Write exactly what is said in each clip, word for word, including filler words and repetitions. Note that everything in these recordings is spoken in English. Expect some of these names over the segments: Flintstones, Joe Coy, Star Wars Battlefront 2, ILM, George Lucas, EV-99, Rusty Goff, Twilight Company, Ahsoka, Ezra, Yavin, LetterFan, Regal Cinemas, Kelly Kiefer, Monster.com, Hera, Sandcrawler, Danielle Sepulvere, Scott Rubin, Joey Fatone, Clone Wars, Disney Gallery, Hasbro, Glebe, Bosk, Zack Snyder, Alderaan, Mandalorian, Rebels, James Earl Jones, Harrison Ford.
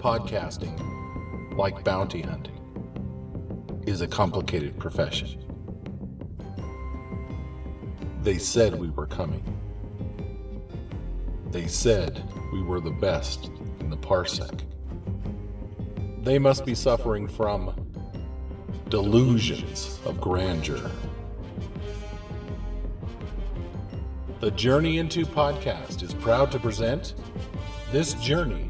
podcasting, like bounty hunting, is a complicated profession. They said we were coming. They said we were the best in the parsec. They must be suffering from delusions of grandeur. The Journey Into Podcast is proud to present this journey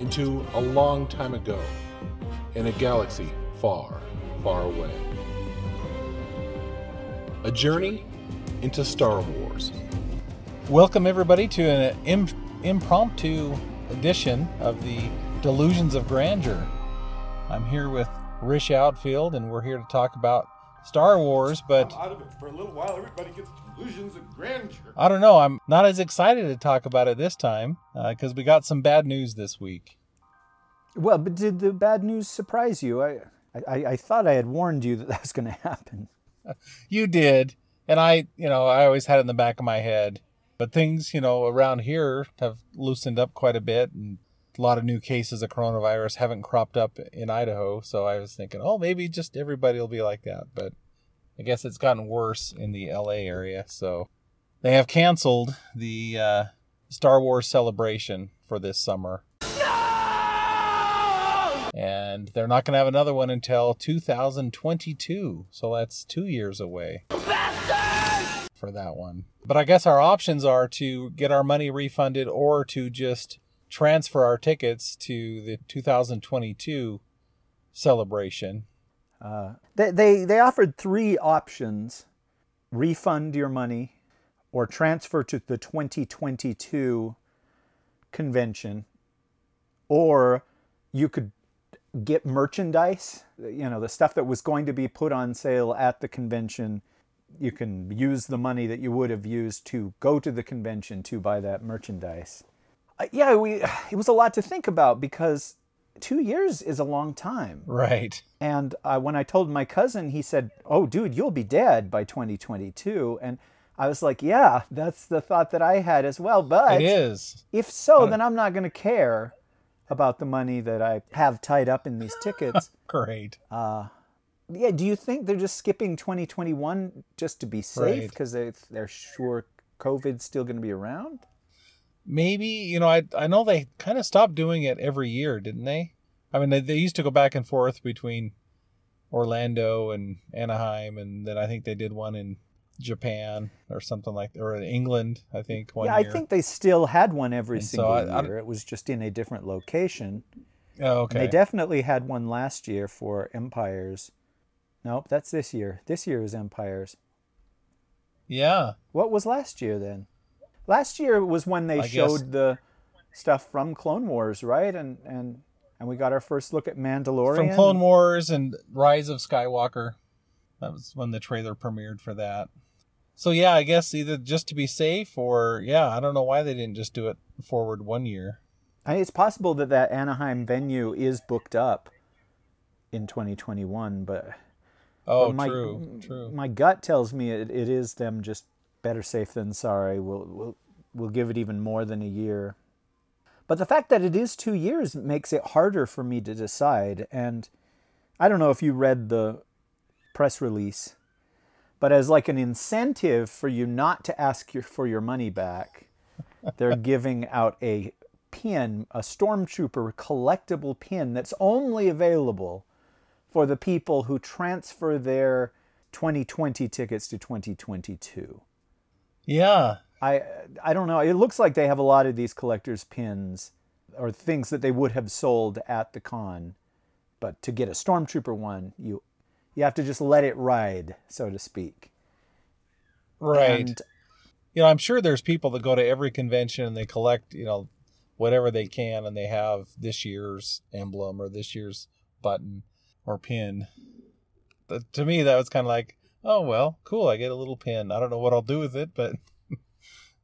into a long time ago in a galaxy far, far away. A journey into Star Wars. Welcome everybody to an im- impromptu edition of the Delusions of Grandeur. I'm here with Rish Outfield, and we're here to talk about Star Wars, but I'm out of it for a little while. Everybody gets delusions of grandeur. I don't know. I'm not as excited to talk about it this time because uh, we got some bad news this week. Well, but did the bad news surprise you? I, I, I thought I had warned you that that's going to happen. You did, and I, you know, I always had it in the back of my head. But things, you know, around here have loosened up quite a bit, and a lot of new cases of coronavirus haven't cropped up in Idaho, so I was thinking, oh, maybe just everybody will be like that. But I guess it's gotten worse in the L A area, so they have canceled the uh, Star Wars Celebration for this summer. No! And they're not going to have another one until two thousand twenty-two, so that's two years away. Bastard! For that one. But I guess our options are to get our money refunded or to just transfer our tickets to the two thousand twenty-two celebration. Uh, they, they they offered three options: refund your money, or transfer to the twenty twenty-two convention, or you could get merchandise. You know, the stuff that was going to be put on sale at the convention. You can use the money that you would have used to go to the convention to buy that merchandise. Uh, yeah, we it was a lot to think about because two years is a long time. Right. And uh, when I told my cousin, he said, oh, dude, you'll be dead by twenty twenty-two. And I was like, yeah, that's the thought that I had as well. But it is. If so, then I'm not going to care about the money that I have tied up in these tickets. Great. Uh, yeah, do you think they're just skipping twenty twenty-one just to be safe because they, they're sure COVID's still going to be around? Maybe, you know, I I know they kind of stopped doing it every year, didn't they? I mean, they, they used to go back and forth between Orlando and Anaheim, and then I think they did one in Japan or something like that, or in England, I think, one yeah, year. Yeah, I think they still had one every and single so I, year. I, it was just in a different location. Oh, okay. And they definitely had one last year for Empires. Nope, that's this year. This year is Empires. Yeah. What was last year then? Last year was when they I showed guess. the stuff from Clone Wars, right? And, and and we got our first look at Mandalorian. From Clone Wars and Rise of Skywalker. That was when the trailer premiered for that. So yeah, I guess either just to be safe or, yeah, I don't know why they didn't just do it forward one year. I mean, it's possible that that Anaheim venue is booked up in twenty twenty-one, but... Oh, but my, true, true. My gut tells me it, it is them just... Better safe than sorry. We'll, we'll we'll give it even more than a year. But the fact that it is two years makes it harder for me to decide. And I don't know if you read the press release, but as like an incentive for you not to ask your, for your money back, they're giving out a pin, a Stormtrooper collectible pin that's only available for the people who transfer their twenty twenty tickets to twenty twenty-two. Yeah. I I don't know. It looks like they have a lot of these collector's pins or things that they would have sold at the con. But to get a Stormtrooper one, you you have to just let it ride, so to speak. Right. And, you know, I'm sure there's people that go to every convention and they collect, you know, whatever they can, and they have this year's emblem or this year's button or pin. But to me, that was kind of like, oh, well, cool. I get a little pin. I don't know what I'll do with it, but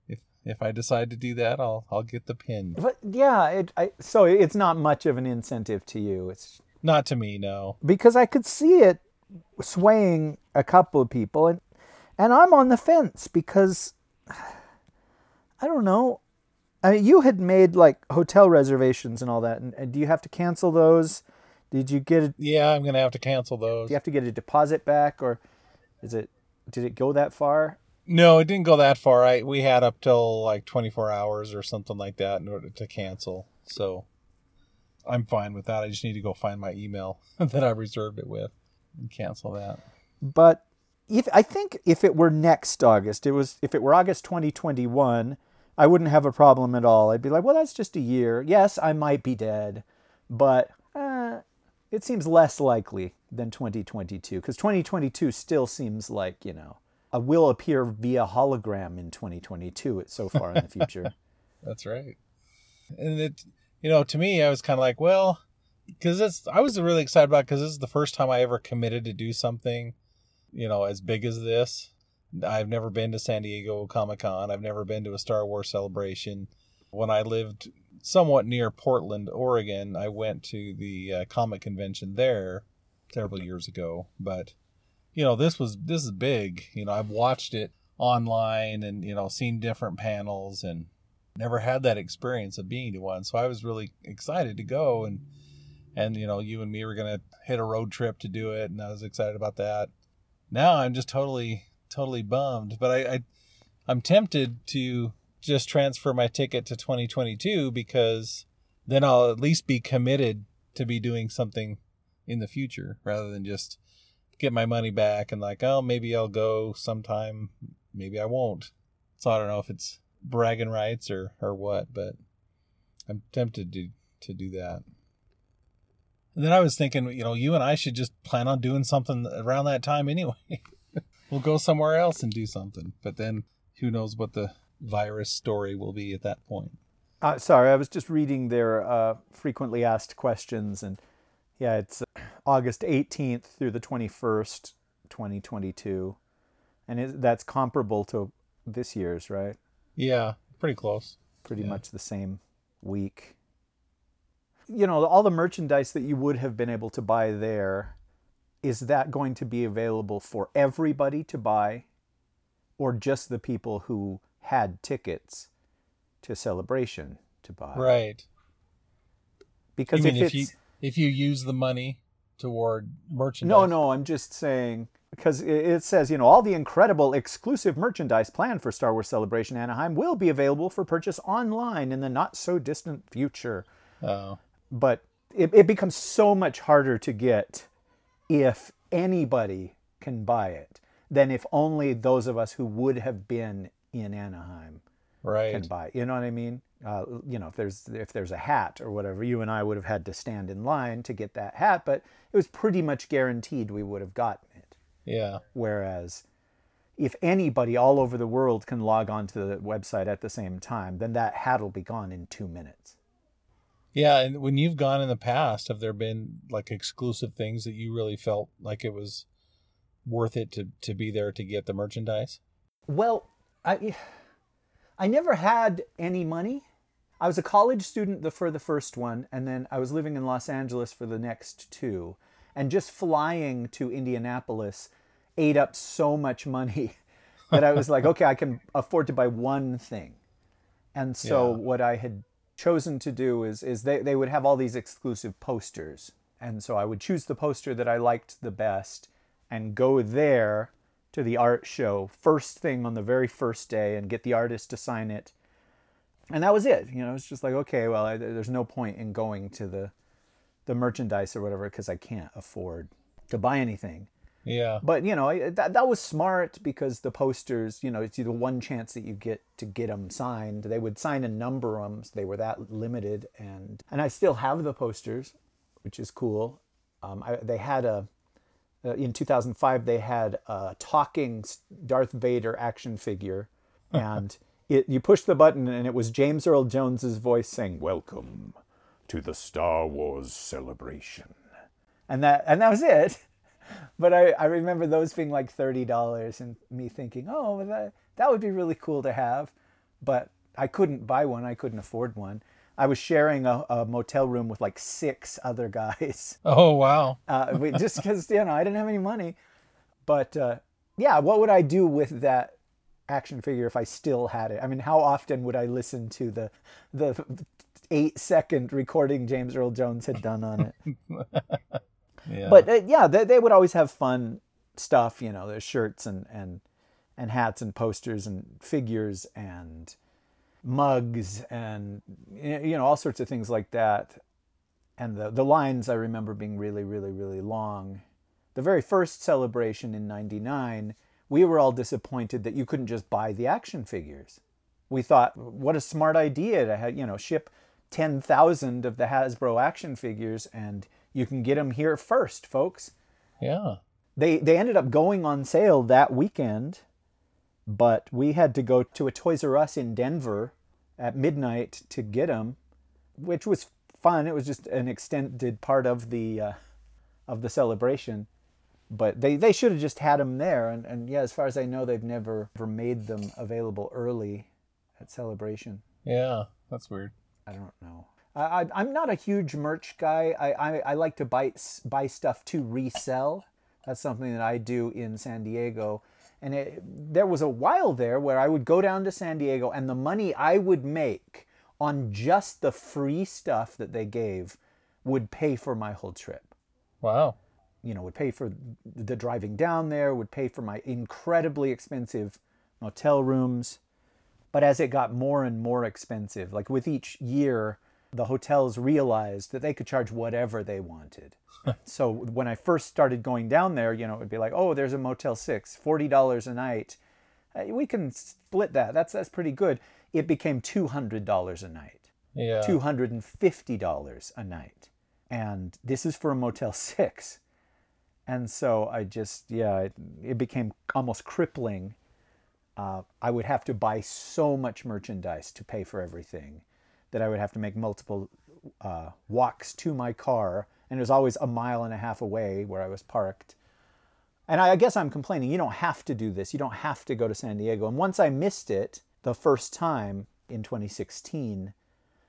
if if I decide to do that, I'll I'll get the pin. But yeah, it, I, so it's not much of an incentive to you. It's not to me, no. Because I could see it swaying a couple of people, and and I'm on the fence because I don't know. I mean, you had made like hotel reservations and all that, and, and do you have to cancel those? Did you get? A, yeah, I'm gonna have to cancel those. Do you have to get a deposit back, or is it? Did it go that far? No, it didn't go that far. I we had up till like twenty-four hours or something like that in order to cancel. So I'm fine with that. I just need to go find my email that I reserved it with and cancel that. But if I think if it were next August, it was if it were August twenty twenty-one. I wouldn't have a problem at all. I'd be like, well, that's just a year. Yes, I might be dead, but uh, it seems less likely than twenty twenty-two, because twenty twenty-two still seems like, you know, I will appear via hologram in twenty twenty-two. It's so far in the future. That's right. And it, you know, to me, I was kind of like, well, because it's I was really excited about because this is the first time I ever committed to do something, you know, as big as this. I've never been to San Diego Comic-Con. I've never been to a Star Wars Celebration. When I lived somewhat near Portland, Oregon, I went to the uh, comic convention there several years ago. But, you know, this was this is big. You know, I've watched it online and, you know, seen different panels and never had that experience of being to one. So I was really excited to go. And, and you know, you and me were going to hit a road trip to do it. And I was excited about that. Now I'm just totally... totally bummed, but I, I I'm tempted to just transfer my ticket to twenty twenty-two, because then I'll at least be committed to be doing something in the future rather than just get my money back and like, oh, maybe I'll go sometime, maybe I won't. So I don't know if it's bragging rights or or what, but I'm tempted to to do that. And then I was thinking, you know, you and I should just plan on doing something around that time anyway. We'll go somewhere else and do something. But then who knows what the virus story will be at that point. Uh, sorry, I was just reading their uh, frequently asked questions. And yeah, it's August eighteenth through the twenty-first, twenty twenty-two. And it, that's comparable to this year's, right? Yeah, pretty close. Pretty yeah. much the same week. You know, all the merchandise that you would have been able to buy there... Is that going to be available for everybody to buy, or just the people who had tickets to Celebration to buy? Right. Because you if, mean if you if you use the money toward merchandise. No, no, I'm just saying, because it says, you know, all the incredible exclusive merchandise planned for Star Wars Celebration Anaheim will be available for purchase online in the not so distant future. Oh. But it, it becomes so much harder to get if anybody can buy it, then if only those of us who would have been in Anaheim right. can buy it. You know what I mean? Uh, you know, if there's if there's a hat or whatever, you and I would have had to stand in line to get that hat, but it was pretty much guaranteed we would have gotten it. Yeah. Whereas if anybody all over the world can log onto the website at the same time, then that hat will be gone in two minutes. Yeah, and when you've gone in the past, have there been like exclusive things that you really felt like it was worth it to, to be there to get the merchandise? Well, I I never had any money. I was a college student the, for the first one, and then I was living in Los Angeles for the next two. And just flying to Indianapolis ate up so much money that I was like, okay, I can afford to buy one thing. And so yeah. what I had chosen to do is is they, they would have all these exclusive posters, and so I would choose the poster that I liked the best and go there to the art show first thing on the very first day and get the artist to sign it, and that was it. You know, it's just like, okay, well, I, there's no point in going to the the merchandise or whatever because I can't afford to buy anything. Yeah, but you know, that that was smart, because the posters, you know, it's the one chance that you get to get them signed. They would sign and number them, so they were that limited. And and I still have the posters, which is cool. Um, I, they had a uh, in two thousand five they had a talking Darth Vader action figure, and it you push the button and it was James Earl Jones's voice saying, "Welcome to the Star Wars Celebration," and that and that was it. But I, I remember those being like thirty dollars and me thinking, oh, that, that would be really cool to have. But I couldn't buy one. I couldn't afford one. I was sharing a, a motel room with like six other guys. Oh, wow. uh, we, just because, you know, I didn't have any money. But uh, yeah, what would I do with that action figure if I still had it. I mean, how often would I listen to the the eight-second recording James Earl Jones had done on it? Yeah. But uh, yeah, they, they would always have fun stuff, you know, there's shirts and, and, and hats and posters and figures and mugs and, you know, all sorts of things like that. And the, the lines I remember being really, really, really long. The very first celebration in ninety-nine, we were all disappointed that you couldn't just buy the action figures. We thought, what a smart idea to have, you know, ship ten thousand of the Hasbro action figures and you can get them here first, folks. Yeah. They they ended up going on sale that weekend, but we had to go to a Toys R Us in Denver at midnight to get them, which was fun. It was just an extended part of the uh, of the celebration, but they, they should have just had them there. And, and yeah, as far as I know, they've never ever made them available early at Celebration. Yeah, that's weird. I don't know. I, I'm not a huge merch guy. I, I, I like to buy, buy stuff to resell. That's something that I do in San Diego. And it, there was a while there where I would go down to San Diego and the money I would make on just the free stuff that they gave would pay for my whole trip. Wow. You know, would pay for the driving down there, would pay for my incredibly expensive motel rooms. But as it got more and more expensive, like with each year, the hotels realized that they could charge whatever they wanted. So when I first started going down there, you know, it would be like, oh, there's a Motel six, forty dollars a night. We can split that. That's that's pretty good. It became two hundred dollars a night. Yeah. two hundred fifty dollars a night. And this is for a Motel six. And so I just, yeah, it, it became almost crippling. Uh, I would have to buy so much merchandise to pay for everything that I would have to make multiple uh, walks to my car. And it was always a mile and a half away where I was parked. And I, I guess I'm complaining, you don't have to do this. You don't have to go to San Diego. And once I missed it the first time in twenty sixteen,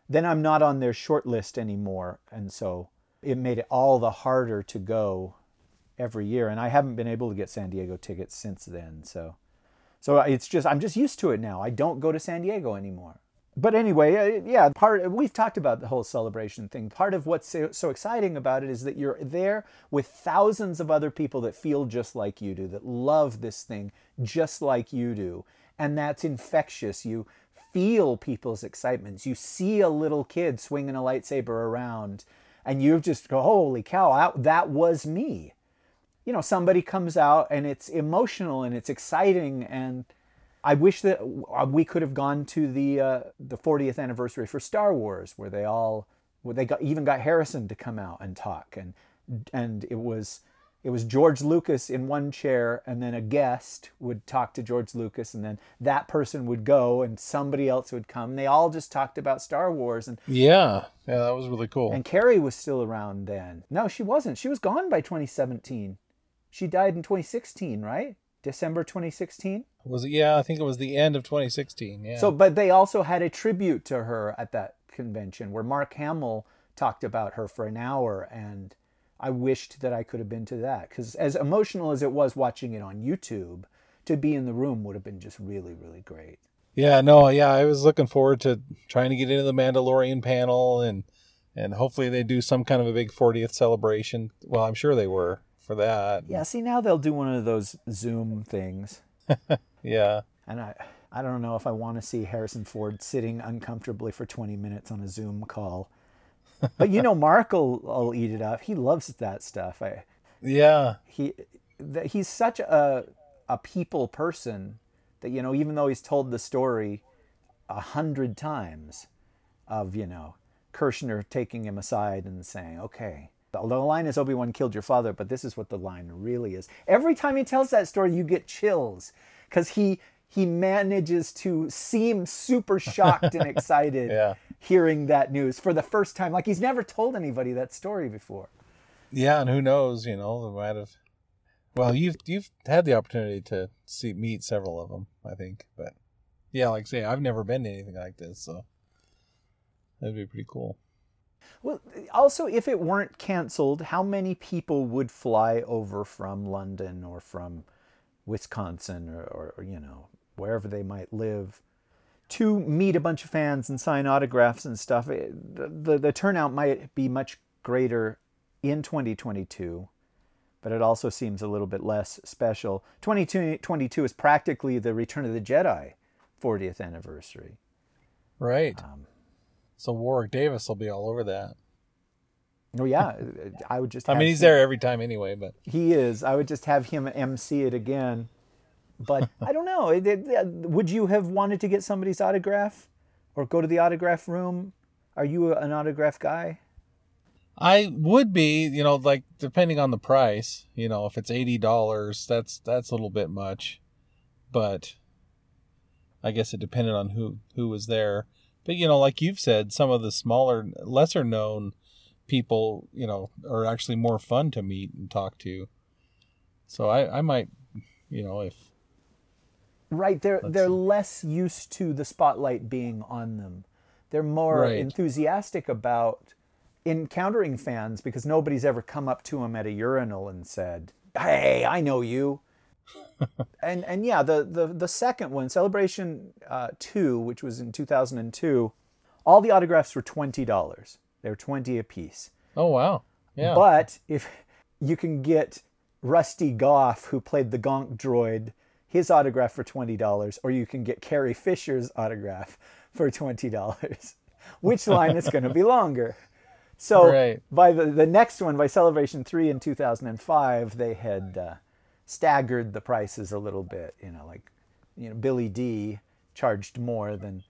then I'm not on their short list anymore. And so it made it all the harder to go every year. And I haven't been able to get San Diego tickets since then. So, so it's just, I'm just used to it now. I don't go to San Diego anymore. But anyway, yeah, part we've talked about the whole celebration thing. Part of what's so exciting about it is that you're there with thousands of other people that feel just like you do, that love this thing just like you do. And that's infectious. You feel people's excitements. You see a little kid swinging a lightsaber around and you just go, holy cow, I, that was me. You know, somebody comes out and it's emotional and it's exciting, and I wish that we could have gone to the uh, the fortieth anniversary for Star Wars, where they all, where they got, even got Harrison to come out and talk, and and it was it was George Lucas in one chair, and then a guest would talk to George Lucas, and then that person would go, and somebody else would come. They all just talked about Star Wars, and yeah, yeah, that was really cool. And Carrie was still around then. No, she wasn't. She was gone by twenty seventeen. She died in twenty sixteen, right? December twenty sixteen? Was it, yeah, I think it was the end of twenty sixteen, yeah. So, but they also had a tribute to her at that convention where Mark Hamill talked about her for an hour, and I wished that I could have been to that, because as emotional as it was watching it on YouTube, to be in the room would have been just really, really great. Yeah, no, yeah, I was looking forward to trying to get into the Mandalorian panel, and and hopefully they do some kind of a big fortieth celebration. Well, I'm sure they were. For that. Yeah, see, now they'll do one of those Zoom things. Yeah. And I I don't know if I want to see Harrison Ford sitting uncomfortably for twenty minutes on a Zoom call. But you know, Mark will, will eat it up. He loves that stuff. I, yeah. He the, he's such a a people person that, you know, even though he's told the story a hundred times of, you know, Kirshner taking him aside and saying, okay, the line is Obi-Wan killed your father, but this is what the line really is. Every time he tells that story, you get chills, because he he manages to seem super shocked and excited yeah. hearing that news for the first time. Like, he's never told anybody that story before. Yeah, and who knows, you know, they might have. Well, you've you've had the opportunity to see meet several of them, I think. But yeah, like I say, I've never been to anything like this, so that'd be pretty cool. Well, also, if it weren't canceled, how many people would fly over from London or from Wisconsin or, or, or you know, wherever they might live, to meet a bunch of fans and sign autographs and stuff. It, the, the, the turnout might be much greater in twenty twenty-two, but it also seems a little bit less special. twenty twenty-two is practically the Return of the Jedi fortieth anniversary. Right. Um, so Warwick Davis will be all over that. Oh, yeah. I would just have I mean, he's him. there every time anyway, but... He is. I would just have him M C it again. But I don't know. Would you have wanted to get somebody's autograph or go to the autograph room? Are you an autograph guy? I would be, you know, like, depending on the price. You know, if it's eighty dollars, that's that's a little bit much. But I guess it depended on who, who was there. But, you know, like you've said, some of the smaller, lesser-known people, you know, are actually more fun to meet and talk to. So I, I might, you know, if... Right, they're, they're less used to the spotlight being on them. They're more right. enthusiastic about encountering fans because nobody's ever come up to them at a urinal and said, hey, I know you. and and yeah, the, the, the second one, Celebration uh, two, which was in two thousand two, all the autographs were twenty dollars. They're twenty a piece. Oh, wow. Yeah. But if you can get Rusty Goff, who played the Gonk droid, his autograph for twenty dollars, or you can get Carrie Fisher's autograph for twenty dollars, which line is going to be longer. So right. by the, the next one, by Celebration three in two thousand five, they had uh, staggered the prices a little bit. You know, like, you know, Billy D charged more than,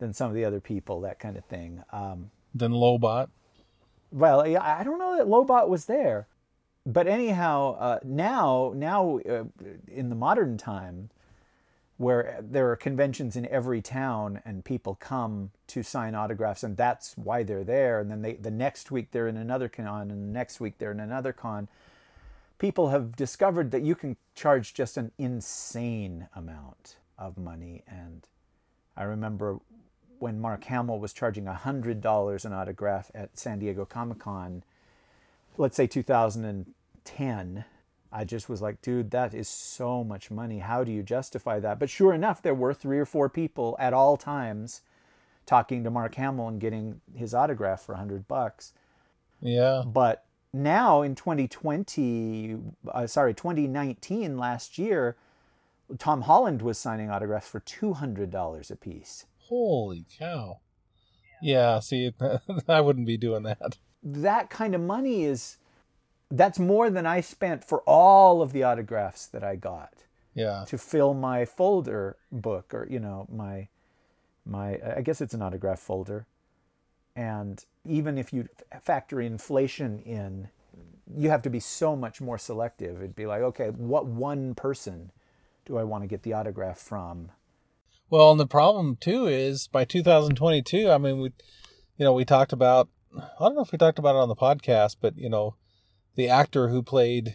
than some of the other people, that kind of thing. Um, Than Lobot? Well, I don't know that Lobot was there. But anyhow, uh, now, now uh, in the modern time, where there are conventions in every town and people come to sign autographs, and that's why they're there, and then they, the next week they're in another con, and the next week they're in another con, people have discovered that you can charge just an insane amount of money. And I remember... when Mark Hamill was charging one hundred dollars an autograph at San Diego Comic-Con, let's say two thousand ten, I just was like, dude, that is so much money. How do you justify that? But sure enough, there were three or four people at all times talking to Mark Hamill and getting his autograph for one hundred bucks. Yeah. But now in twenty twenty, uh, sorry, twenty nineteen, last year, Tom Holland was signing autographs for two hundred dollars a piece. Holy cow. Yeah, see, I wouldn't be doing that. That kind of money is, that's more than I spent for all of the autographs that I got. Yeah. To fill my folder book or, you know, my, my, I guess it's an autograph folder. And even if you factor inflation in, you have to be so much more selective. It'd be like, okay, what one person do I want to get the autograph from? Well, and the problem too is by two thousand twenty-two, I mean, we, you know, we talked about, I don't know if we talked about it on the podcast, but you know, the actor who played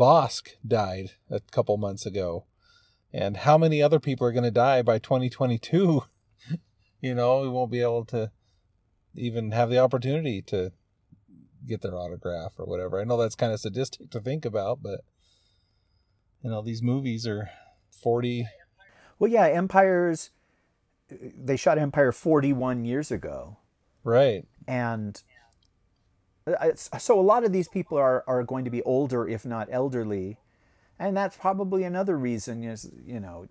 Bosk died a couple months ago, and how many other people are going to die by twenty twenty-two? You know, we won't be able to even have the opportunity to get their autograph or whatever. I know that's kind of sadistic to think about, but you know, these movies are forty. Well, yeah, Empires, they shot Empire forty-one years ago. Right. And so a lot of these people are, are going to be older, if not elderly. And that's probably another reason is, you know,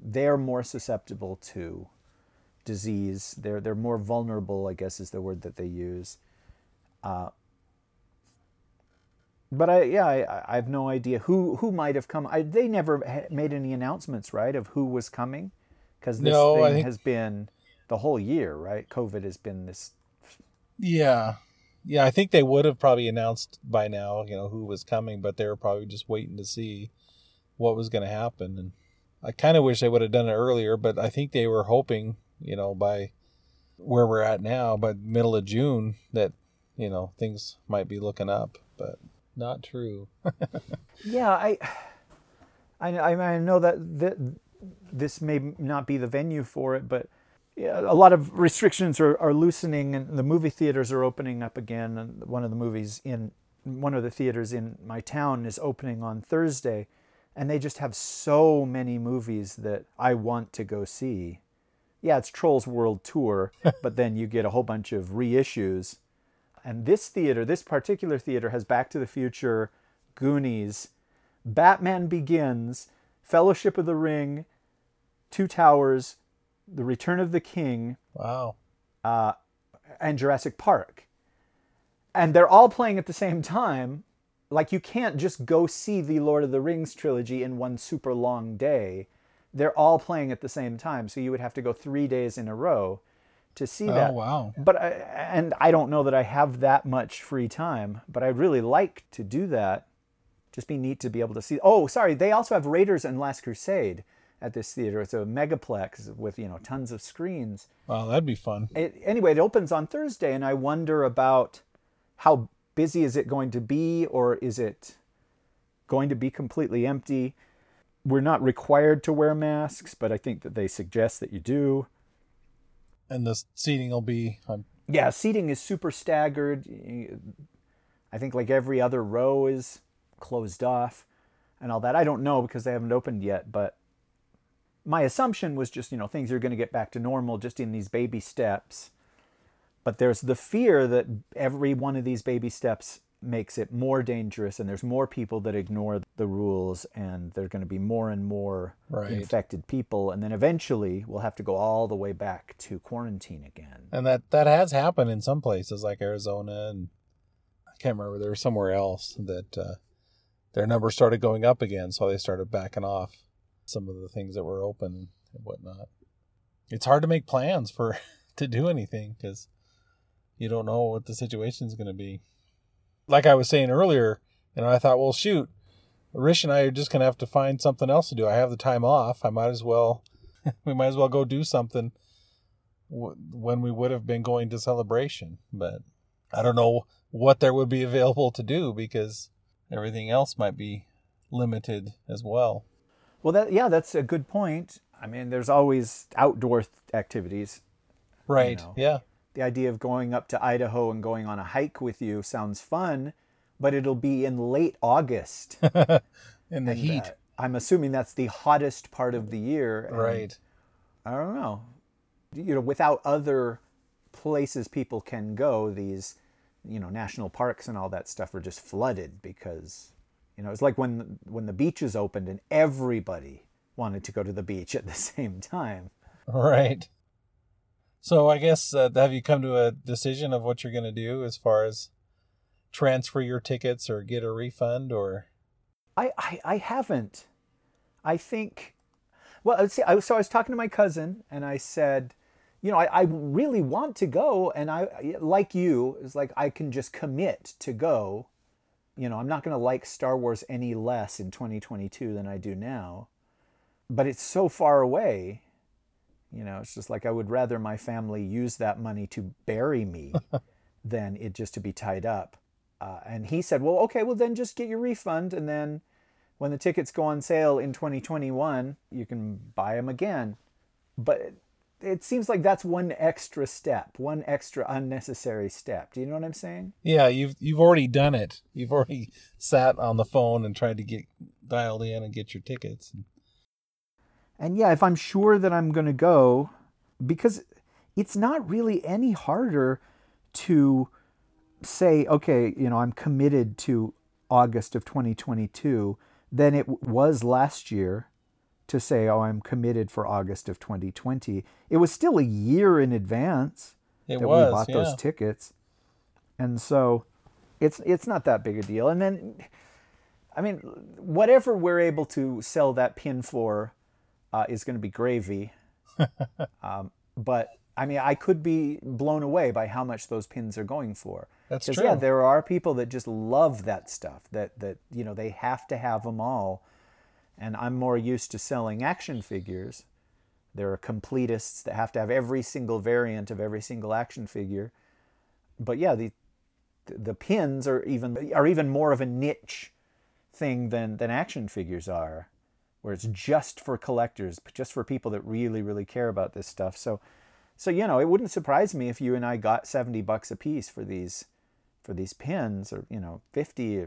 they're more susceptible to disease. They're, they're more vulnerable, I guess is the word that they use. Uh, But I yeah I, I have no idea who, who might have come. I, they never made any announcements, right, of who was coming, because this no, thing think... has been the whole year, right? COVID has been this. Yeah, yeah. I think they would have probably announced by now, you know, who was coming, but they were probably just waiting to see what was going to happen. And I kind of wish they would have done it earlier, but I think they were hoping, you know, by where we're at now, by middle of June, that you know things might be looking up, but. Not true. yeah, I, I, I know that th- this may not be the venue for it, but yeah, a lot of restrictions are, are loosening, and the movie theaters are opening up again. And one of the movies in one of the theaters in my town is opening on Thursday, And they just have so many movies that I want to go see. Yeah, it's Trolls World Tour, but then you get a whole bunch of reissues. And this theater, this particular theater, has Back to the Future, Goonies, Batman Begins, Fellowship of the Ring, Two Towers, The Return of the King. Wow. Uh, and Jurassic Park. And they're all playing at the same time. Like, you can't just go see the Lord of the Rings trilogy in one super long day. They're all playing at the same time, so you would have to go three days in a row to see oh, that. Oh, wow. But I, and I don't know that I have that much free time, but I really like to do that. Just be neat to be able to see. Oh, sorry, they also have Raiders and Last Crusade at this theater. It's a megaplex with, you know, tons of screens. Wow, that'd be fun. It, anyway, it opens on Thursday, and I wonder about how busy is it going to be, or is it going to be completely empty? We're not required to wear masks, but I think that they suggest that you do. And the seating will be... I'm... Yeah, seating is super staggered. I think like every other row is closed off and all that. I don't know because they haven't opened yet, but my assumption was just, you know, things are going to get back to normal just in these baby steps. But there's the fear that every one of these baby steps makes it more dangerous, and there's more people that ignore the rules, and there are going to be more and more right. infected people. And then eventually we'll have to go all the way back to quarantine again. And that, that has happened in some places like Arizona, and I can't remember, there was somewhere else that uh, their numbers started going up again. So they started backing off some of the things that were open and whatnot. It's hard to make plans for to do anything because you don't know what the situation is going to be. Like I was saying earlier, you know, I thought, well, shoot, Rish and I are just going to have to find something else to do. I have the time off. I might as well, we might as well go do something w- when we would have been going to Celebration. But I don't know what there would be available to do because everything else might be limited as well. Well, that, yeah, that's a good point. I mean, there's always outdoor th- activities. Right, you know. Yeah. The idea of going up to Idaho and going on a hike with you sounds fun, but it'll be in late August. in the and, heat. Uh, I'm assuming that's the hottest part of the year. And right. I don't know. You know, without other places people can go, these, you know, national parks and all that stuff are just flooded because, you know, it's like when when the beaches opened and everybody wanted to go to the beach at the same time. Right. So I guess, uh, have you come to a decision of what you're going to do as far as transfer your tickets or get a refund or? I, I, I haven't. I think, well, see, I, so I was talking to my cousin and I said, you know, I, I really want to go. And I, like you, it's like, I can just commit to go. You know, I'm not going to like Star Wars any less in twenty twenty-two than I do now, but it's so far away. You know, it's just like I would rather my family use that money to bury me than it just to be tied up. Uh, and he said, well, okay, well then just get your refund. And then when the tickets go on sale in twenty twenty-one, you can buy them again. But it, it seems like that's one extra step, one extra unnecessary step. Do you know what I'm saying? Yeah, you've you've already done it. You've already sat on the phone and tried to get dialed in and get your tickets. And yeah, if I'm sure that I'm going to go, because it's not really any harder to say, okay, you know, I'm committed to August of twenty twenty-two than it was last year to say, oh, I'm committed for August of twenty twenty. It was still a year in advance it that was, we bought yeah. those tickets. And so it's it's not that big a deal. And then, I mean, whatever we're able to sell that pin for, Uh, is going to be gravy. Um, but, I mean, I could be blown away by how much those pins are going for. That's true. Because, yeah, there are people that just love that stuff, that, that, you know, they have to have them all. And I'm more used to selling action figures. There are completists that have to have every single variant of every single action figure. But, yeah, the the pins are even are even more of a niche thing than, than action figures are, where it's just for collectors, but just for people that really, really care about this stuff. So, so you know, it wouldn't surprise me if you and I got seventy bucks a piece for these, for these pins, or you know, fifty.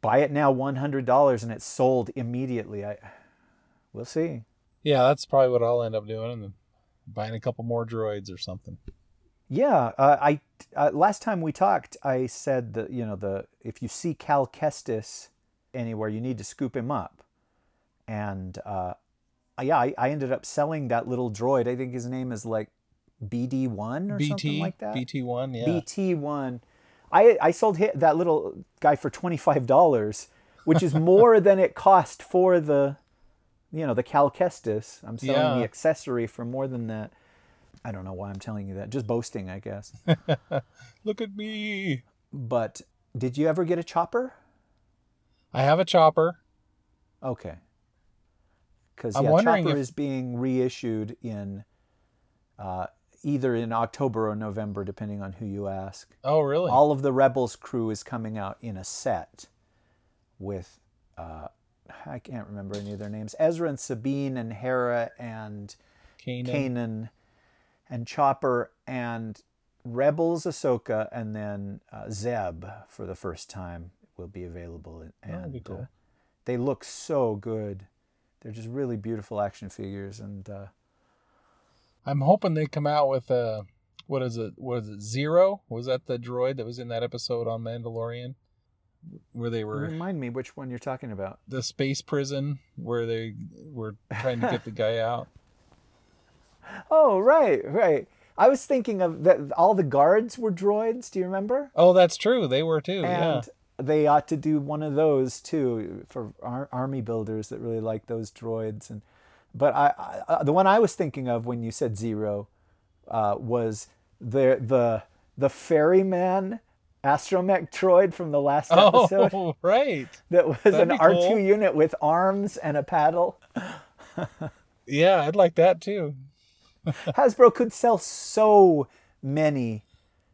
buy it now one hundred dollars and it's sold immediately. I, we'll see. Yeah, that's probably what I'll end up doing, and then buying a couple more droids or something. Yeah, uh, I uh, last time we talked, I said that, you know, the if you see Cal Kestis anywhere, you need to scoop him up. And uh, yeah, I, I ended up selling that little droid. I think his name is like B D one or B T, something like that. B T one, yeah. B T one. I I sold hit, that little guy for twenty-five dollars, which is more than it cost for the, you know, the Cal Kestis. I'm selling yeah. the accessory for more than that. I don't know why I'm telling you that. Just boasting, I guess. Look at me. But did you ever get a chopper? I have a chopper. Okay. Because yeah, Chopper if... is being reissued in uh, either in October or November, depending on who you ask. Oh, really? All of the Rebels crew is coming out in a set with, uh, I can't remember any of their names, Ezra and Sabine and Hera and Kanan, Kanan and Chopper and Rebels Ahsoka, and then uh, Zeb for the first time will be available. And, and that'd be cool. Uh, they look so good. They're just really beautiful action figures, and uh, I'm hoping they come out with uh, what is it? What is it? Zero? Was that the droid that was in that episode on Mandalorian, where they were? Remind me which one you're talking about. The space prison where they were trying to get the guy out. Oh right, right. I was thinking of that. All the guards were droids. Do you remember? Oh, that's true. They were too. And yeah. They ought to do one of those too for ar- army builders that really like those droids. And but I, I the one I was thinking of when you said zero uh, was the the the ferryman astromech droid from the last episode. Oh, right. That was That'd an R two cool. unit with arms and a paddle. Yeah, I'd like that too. Hasbro could sell so many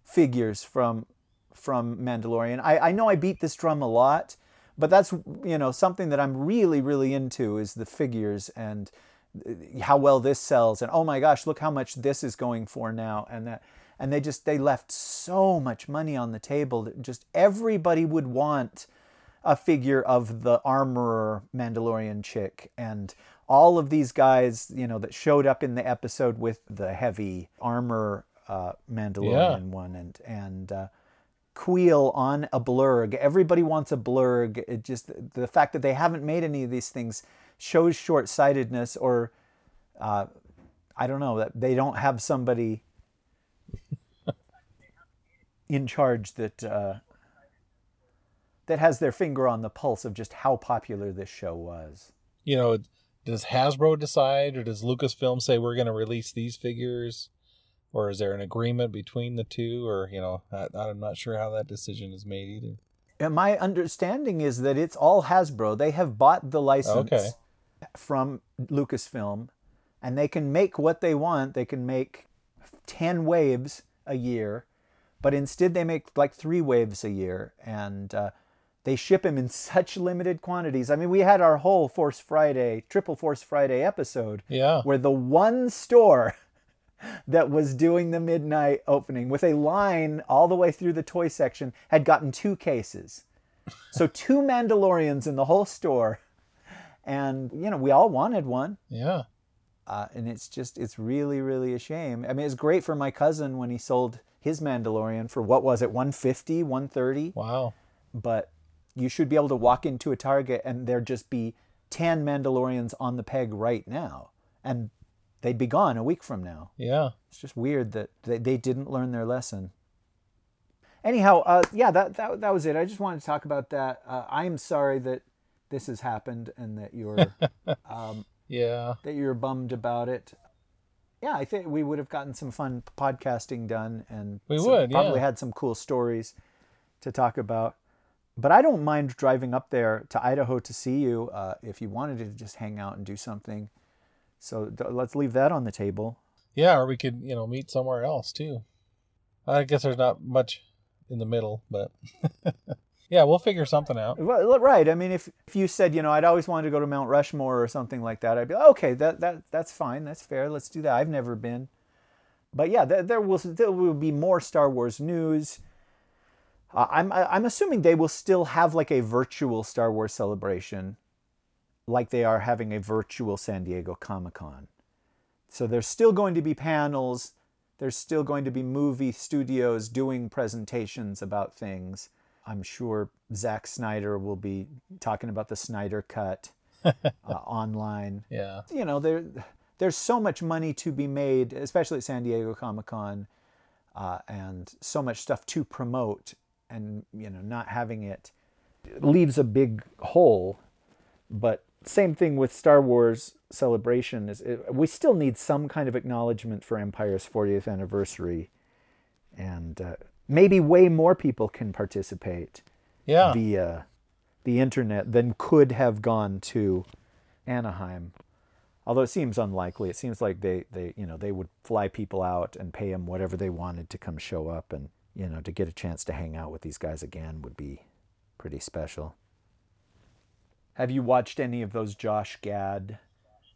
figures from. from Mandalorian. I, I know I beat this drum a lot, but that's, you know, something that I'm really, really into is the figures and how well this sells. And oh my gosh, look how much this is going for now. And that, and they just, they left so much money on the table that just everybody would want a figure of the armorer Mandalorian chick. And all of these guys, you know, that showed up in the episode with the heavy armor uh, Mandalorian yeah. one and, and, uh, Queel on a blurg. Everybody wants a blurg. It just the fact that they haven't made any of these things shows short-sightedness, or uh, I don't know, that they don't have somebody in charge that uh, that has their finger on the pulse of just how popular this show was. You know, does Hasbro decide, or does Lucasfilm say we're going to release these figures? Or is there an agreement between the two? Or, you know, I, I'm not sure how that decision is made either. And my understanding is that it's all Hasbro. They have bought the license okay. from Lucasfilm, and they can make what they want. They can make ten waves a year, but instead they make like three waves a year, and uh, they ship them in such limited quantities. I mean, we had our whole Force Friday, Triple Force Friday episode yeah. where the one store... that was doing the midnight opening with a line all the way through the toy section had gotten two cases. So two Mandalorians in the whole store. And, you know, we all wanted one. Yeah. Uh, and it's just, it's really, really a shame. I mean, it's great for my cousin when he sold his Mandalorian for, what was it, one fifty, one thirty? Wow. But you should be able to walk into a Target and there'd just be ten Mandalorians on the peg right now. And they'd be gone a week from now. Yeah. It's just weird that they, they didn't learn their lesson. Anyhow, uh, yeah, that, that that was it. I just wanted to talk about that. Uh, I'm sorry that this has happened and that you're um, yeah that you're bummed about it. Yeah, I think we would have gotten some fun podcasting done, and we some, would probably yeah. had some cool stories to talk about. But I don't mind driving up there to Idaho to see you uh, if you wanted to just hang out and do something. So let's leave that on the table. Yeah, or we could, you know, meet somewhere else too. I guess there's not much in the middle, but yeah, we'll figure something out. Well, right. I mean, if, if you said, you know, I'd always wanted to go to Mount Rushmore or something like that, I'd be like, okay, that, that that's fine. That's fair. Let's do that. I've never been. But yeah, there, there, will, there will be more Star Wars news. Uh, I'm, I'm assuming they will still have like a virtual Star Wars Celebration, like they are having a virtual San Diego Comic-Con. So there's still going to be panels. There's still going to be movie studios doing presentations about things. I'm sure Zack Snyder will be talking about the Snyder Cut uh, online. Yeah. You know, there there's so much money to be made, especially at San Diego Comic-Con, uh, and so much stuff to promote. And, you know, not having it leaves a big hole. But same thing with Star Wars Celebration. Is it, we still need some kind of acknowledgement for Empire's fortieth anniversary. And uh, maybe way more people can participate yeah. via the internet than could have gone to Anaheim. Although it seems unlikely. It seems like they, they, you know, they would fly people out and pay them whatever they wanted to come show up. And, you know, to get a chance to hang out with these guys again would be pretty special. Have you watched any of those Josh Gad,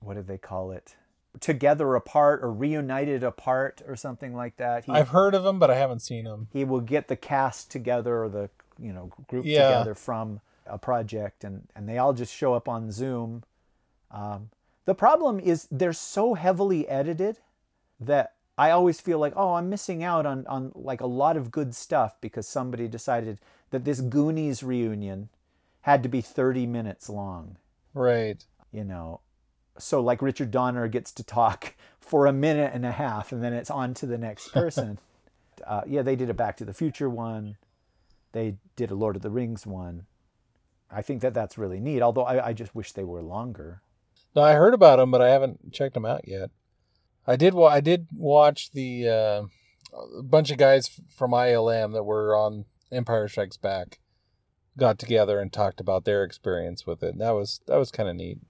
what do they call it? Together Apart or Reunited Apart or something like that? He, I've heard of him, but I haven't seen him. He will get the cast together or the, you know, group yeah. together from a project, and, and they all just show up on Zoom. Um, the problem is they're so heavily edited that I always feel like, oh, I'm missing out on, on like a lot of good stuff because somebody decided that this Goonies reunion had to be thirty minutes long. Right. You know, so like Richard Donner gets to talk for a minute and a half and then it's on to the next person. uh, yeah, they did a Back to the Future one. They did a Lord of the Rings one. I think that that's really neat, although I, I just wish they were longer. No, I heard about them, but I haven't checked them out yet. I did. Wa- I did watch the uh, bunch of guys from I L M that were on Empire Strikes Back got together and talked about their experience with it. And that was that was kind of neat.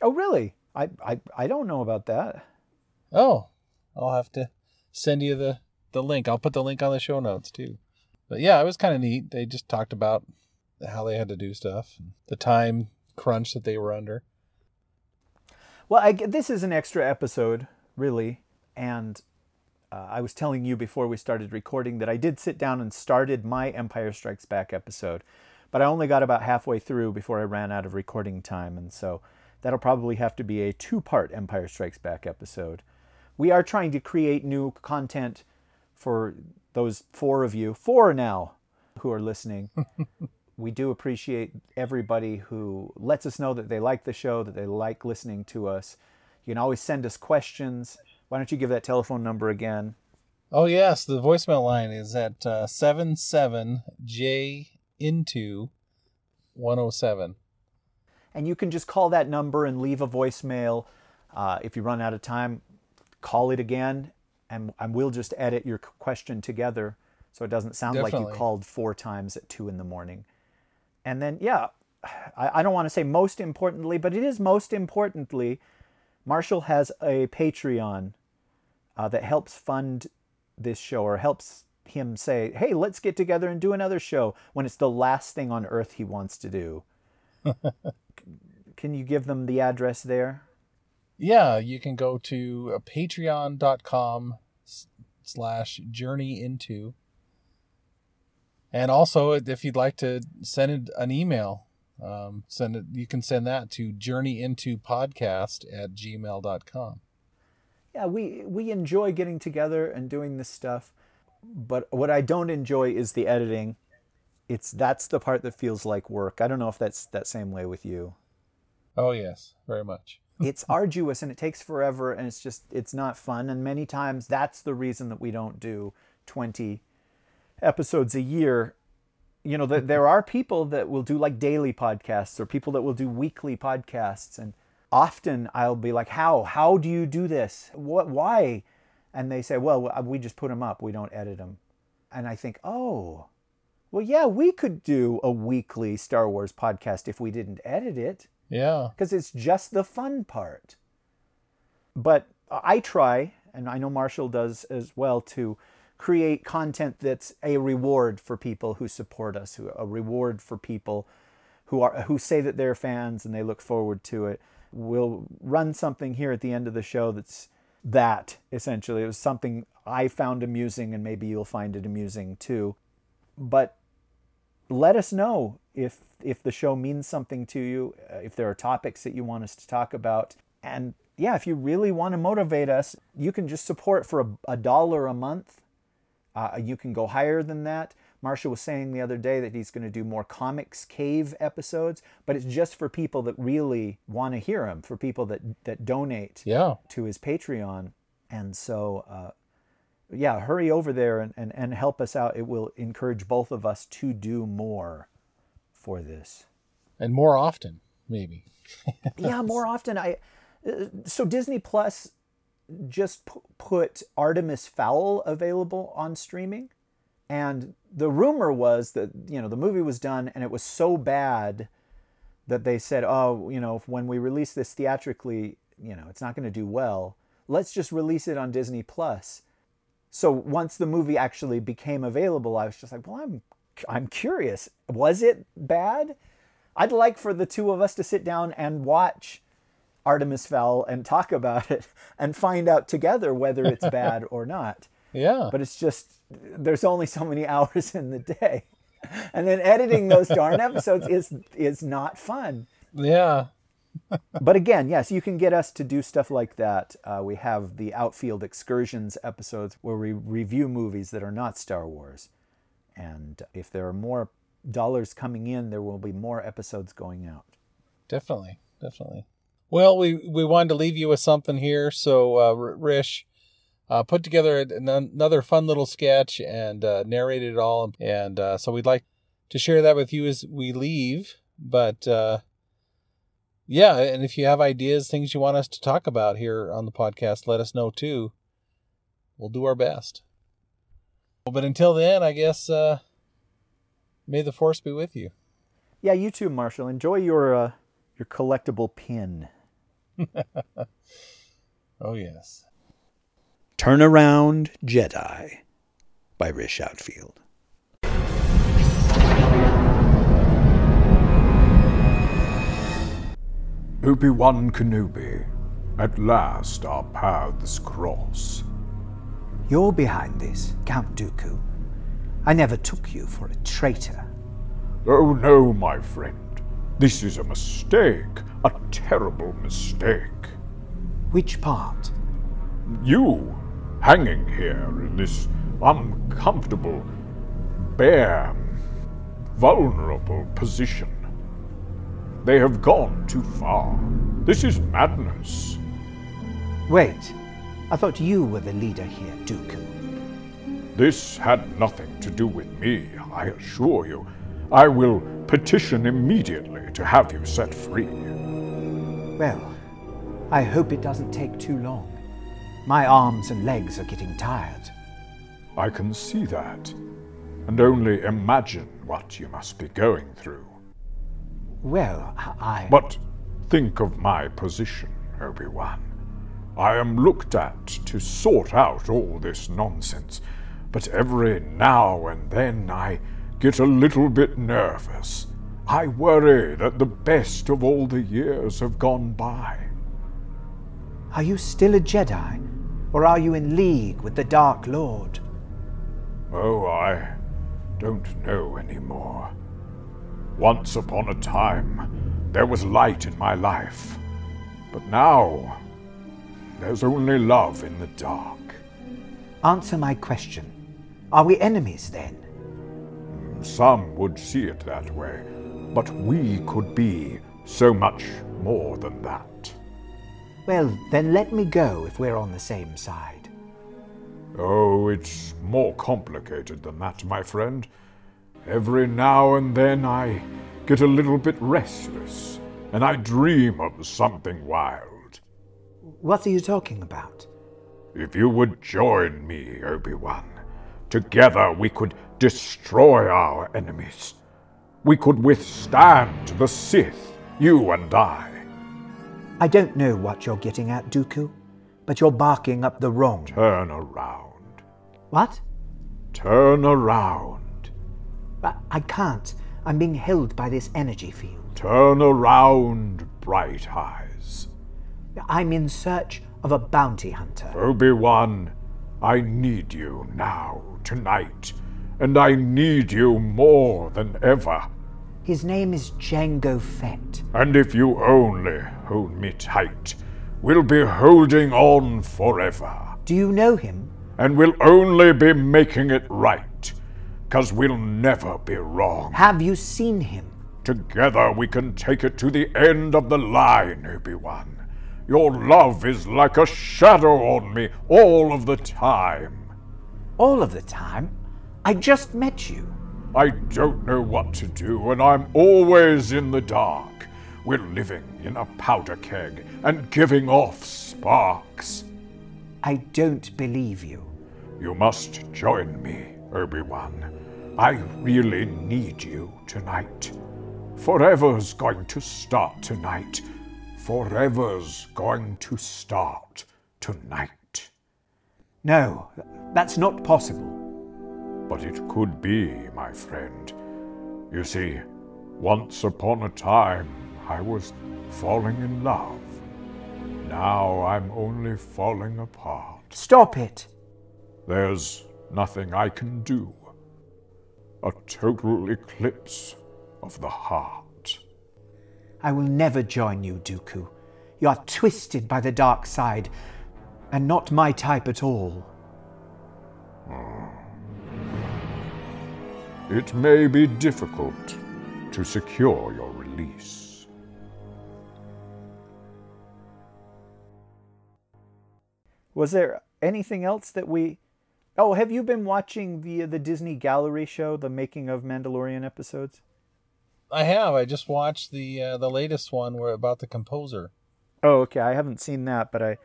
Oh, really? I, I I don't know about that. Oh, I'll have to send you the, the link. I'll put the link on the show notes too. But yeah, it was kind of neat. They just talked about how they had to do stuff, the time crunch that they were under. Well, I, this is an extra episode. Really, and uh, I was telling you before we started recording that I did sit down and started my Empire Strikes Back episode, but I only got about halfway through before I ran out of recording time, and so that'll probably have to be a two-part Empire Strikes Back episode. We are trying to create new content for those four of you, four now, who are listening. We do appreciate everybody who lets us know that they like the show, that they like listening to us. You can always send us questions. Why don't you give that telephone number again? Oh, yes. The voicemail line is at uh, seven seven J into one oh seven. And you can just call that number and leave a voicemail. Uh, if you run out of time, call it again, and, and we'll just edit your question together so it doesn't sound Definitely. Like you called four times at two in the morning. And then, yeah, I, I don't want to say most importantly, but it is most importantly... Marshall has a Patreon uh, that helps fund this show or helps him say, hey, let's get together and do another show when it's the last thing on earth he wants to do. Can you give them the address there? Yeah, you can go to patreon dot com slash journey into. And also, if you'd like to send an email, Um, send it, you can send that to journey into podcast at gmail dot com. Yeah, we, we enjoy getting together and doing this stuff, but what I don't enjoy is the editing. It's, that's the part that feels like work. I don't know if that's that same way with you. Oh yes, very much. It's arduous and it takes forever and it's just, it's not fun. And many times that's the reason that we don't do twenty episodes a year. You know, there are people that will do like daily podcasts or people that will do weekly podcasts. And often I'll be like, how? How do you do this? What? Why? And they say, well, we just put them up. We don't edit them. And I think, oh, well, yeah, we could do a weekly Star Wars podcast if we didn't edit it. Yeah. Because it's just the fun part. But I try, and I know Marshall does as well, to create content that's a reward for people who support us, who a reward for people who are who say that they're fans and they look forward to it. We'll run something here at the end of the show that's that, essentially. It was something I found amusing and maybe you'll find it amusing too. But let us know if if the show means something to you, if there are topics that you want us to talk about. And yeah, if you really want to motivate us, you can just support for a, a dollar a month. Uh, you can go higher than that. Marshall was saying the other day that he's going to do more Comics Cave episodes, but it's just for people that really want to hear him, for people that, that donate yeah. to his Patreon. And so, uh, yeah, hurry over there and, and, and help us out. It will encourage both of us to do more for this. And more often, maybe. yeah, more often. I So Disney Plus just p- put Artemis Fowl available on streaming. And the rumor was that, you know, the movie was done and it was so bad that they said, oh, you know, when we release this theatrically, you know, it's not going to do well. Let's just release it on Disney Plus. So once the movie actually became available, I was just like, well, I'm I'm curious. Was it bad? I'd like for the two of us to sit down and watch Artemis Fowl and talk about it and find out together whether it's bad or not. Yeah. But it's just, there's only so many hours in the day. And then editing those darn episodes is is not fun. Yeah. But again, yes, you can get us to do stuff like that. Uh, we have the Outfield Excursions episodes where we review movies that are not Star Wars. And if there are more dollars coming in, there will be more episodes going out. Definitely. Definitely. Well, we, we wanted to leave you with something here. So, uh, Rish... Uh, put together an, another fun little sketch and uh, narrated it all. And uh, so we'd like to share that with you as we leave. But uh, yeah, and if you have ideas, things you want us to talk about here on the podcast, let us know too. We'll do our best. Well, but until then, I guess uh, may the force be with you. Yeah, you too, Marshall. Enjoy your uh, your collectible pin. Oh, yes. Turn Around Jedi by Rish Outfield. Obi-Wan Kenobi, at last our paths cross. You're behind this, Count Dooku. I never took you for a traitor. Oh no, my friend. This is a mistake, a terrible mistake. Which part? You. Hanging here in this uncomfortable, bare, vulnerable position. They have gone too far. This is madness. Wait, I thought you were the leader here, Dooku. This had nothing to do with me, I assure you. I will petition immediately to have you set free. Well, I hope it doesn't take too long. My arms and legs are getting tired. I can see that, and only imagine what you must be going through. Well, I... But think of my position, Obi-Wan. I am looked at to sort out all this nonsense, but every now and then I get a little bit nervous. I worry that the best of all the years have gone by. Are you still a Jedi? Or are you in league with the Dark Lord? Oh, I don't know anymore. Once upon a time, there was light in my life. But now, there's only love in the dark. Answer my question. Are we enemies then? Some would see it that way, but we could be so much more than that. Well, then let me go if we're on the same side. Oh, it's more complicated than that, my friend. Every now and then I get a little bit restless, and I dream of something wild. What are you talking about? If you would join me, Obi-Wan, together we could destroy our enemies. We could withstand the Sith, you and I. I don't know what you're getting at, Dooku, but you're barking up the wrong... Turn around. What? Turn around. But I can't. I'm being held by this energy field. Turn around, Bright Eyes. I'm in search of a bounty hunter. Obi-Wan, I need you now, tonight, and I need you more than ever. His name is Jango Fett. And if you only hold me tight, we'll be holding on forever. Do you know him? And we'll only be making it right, 'cause we'll never be wrong. Have you seen him? Together we can take it to the end of the line, Obi-Wan. Your love is like a shadow on me all of the time. All of the time? I just met you. I don't know what to do, and I'm always in the dark. We're living in a powder keg and giving off sparks. I don't believe you. You must join me, Obi-Wan. I really need you tonight. Forever's going to start tonight. Forever's going to start tonight. No, that's not possible. But it could be, my friend. You see, once upon a time, I was falling in love. Now I'm only falling apart. Stop it! There's nothing I can do. A total eclipse of the heart. I will never join you, Dooku. You are twisted by the dark side, and not my type at all. It may be difficult to secure your release. Was there anything else that we... Oh, have you been watching the the Disney Gallery show, the Making of Mandalorian episodes? I have. I just watched the uh, the latest one where about the composer. Oh, okay. I haven't seen that, but I,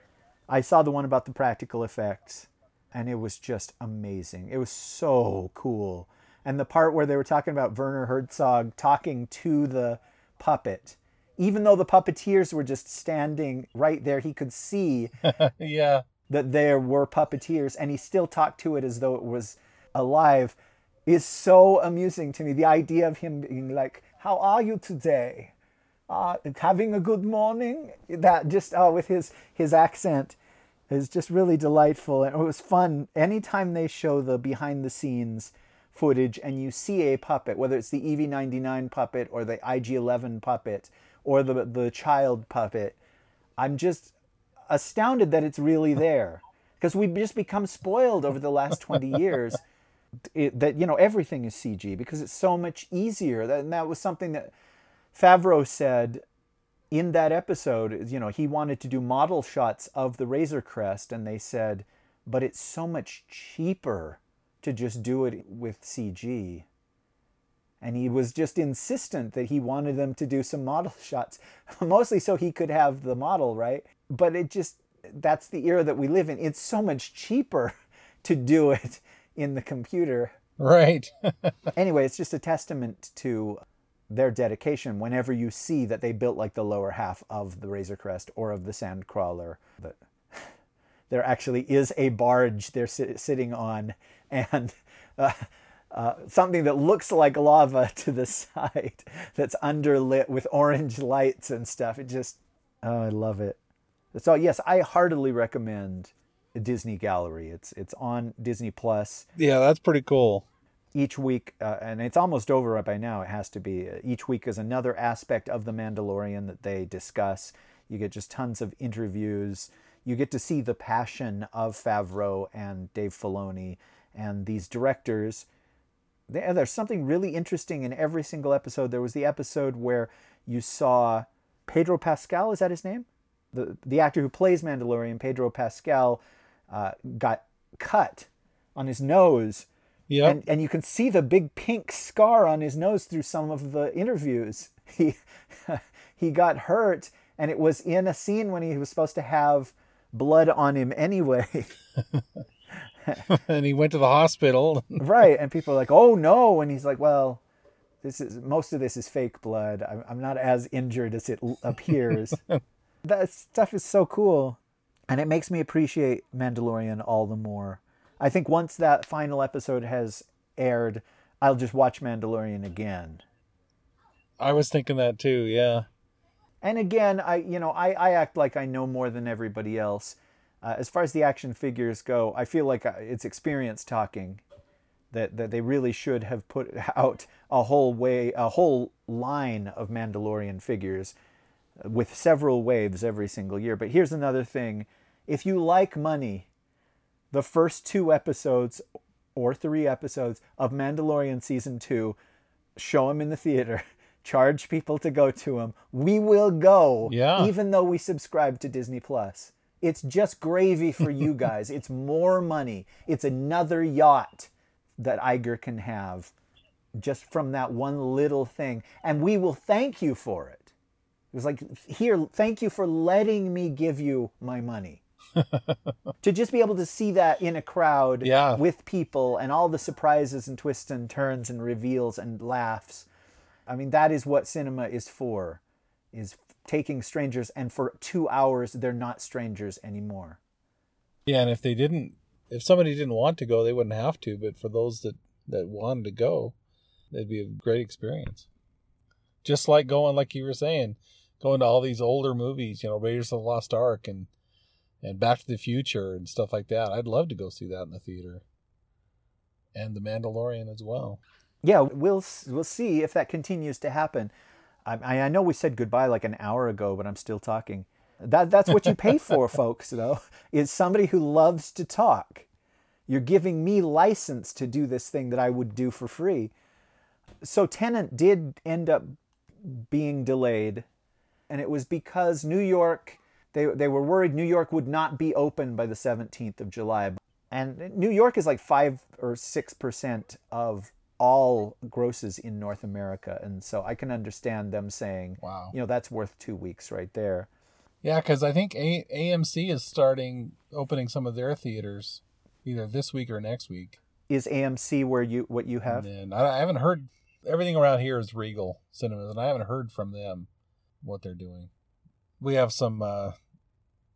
I saw the one about the practical effects, and it was just amazing. It was so cool. And the part where they were talking about Werner Herzog talking to the puppet, even though the puppeteers were just standing right there, he could see yeah. that there were puppeteers, and he still talked to it as though it was alive, is so amusing to me. The idea of him being like, how are you today? Uh, having a good morning? That just, oh, with his, his accent is just really delightful. And it was fun. Anytime they show the behind the scenes footage and you see a puppet, whether it's the E V ninety-nine puppet or the I G eleven puppet or the the child puppet, I'm just astounded that it's really there, because we've just become spoiled over the last twenty years it, that you know everything is C G because it's so much easier. That, and that was something that Favreau said in that episode. You know, he wanted to do model shots of the Razor Crest, and they said, but it's so much cheaper to just do it with C G. And he was just insistent that he wanted them to do some model shots, mostly so he could have the model, right? But it just, that's the era that we live in. It's so much cheaper to do it in the computer. Right. Anyway, it's just a testament to their dedication whenever you see that they built like the lower half of the Razor Crest or of the Sandcrawler. But there actually is a barge they're si- sitting on, and uh, uh, something that looks like lava to the side that's underlit with orange lights and stuff. It just, oh, I love it. So yes, I heartily recommend Disney Gallery. It's it's on Disney Plus. Yeah, that's pretty cool. Each week, uh, and it's almost over by now, it has to be. Each week is another aspect of The Mandalorian that they discuss. You get just tons of interviews. You get to see the passion of Favreau and Dave Filoni and these directors. There's something really interesting in every single episode. There was the episode where you saw Pedro Pascal, is that his name? The the actor who plays Mandalorian, Pedro Pascal, uh, got cut on his nose. Yep. And, and you can see the big pink scar on his nose through some of the interviews. He, he got hurt, and it was in a scene when he was supposed to have blood on him anyway. And he went to the hospital. Right. And people are like, oh no. And he's like, well, this is, most of this is fake blood. I'm, I'm not as injured as it appears. That stuff is so cool. And it makes me appreciate Mandalorian all the more. I think once that final episode has aired, I'll just watch Mandalorian again. I was thinking that too. Yeah. And again, I, you know, I, I act like I know more than everybody else. Uh, as far as the action figures go, I feel like it's experience talking. that, that they really should have put out a whole way, a whole line of Mandalorian figures with several waves every single year. But here's another thing. If you like money, the first two episodes or three episodes of Mandalorian Season two, show them in the theater, charge people to go to them. We will go, yeah. even though we subscribe to Disney Plus. It's just gravy for you guys. It's more money. It's another yacht that Iger can have just from that one little thing. And we will thank you for it. It was like, here, thank you for letting me give you my money. To just be able to see that in a crowd yeah. with people and all the surprises and twists and turns and reveals and laughs. I mean, that is what cinema is for, is taking strangers, and for two hours, they're not strangers anymore. Yeah, and if they didn't, if somebody didn't want to go, they wouldn't have to. But for those that, that wanted to go, that'd be a great experience. Just like going, like you were saying, going to all these older movies, you know, Raiders of the Lost Ark and and Back to the Future and stuff like that. I'd love to go see that in the theater. And The Mandalorian as well. Yeah, we'll we'll see if that continues to happen. I I know we said goodbye like an hour ago, but I'm still talking. That that's what you pay for, folks, though, is somebody who loves to talk. You're giving me license to do this thing that I would do for free. So Tenet did end up being delayed, and it was because New York, they they were worried New York would not be open by the seventeenth of July, and New York is like five or six percent of all grosses in North America, and so I can understand them saying, wow, you know, that's worth two weeks right there. Yeah, because I think A- AMC is starting opening some of their theaters either this week or next week. Is A M C where you what you have? And then, I, I haven't heard. Everything around here is Regal Cinemas, and I haven't heard from them what they're doing. We have some uh,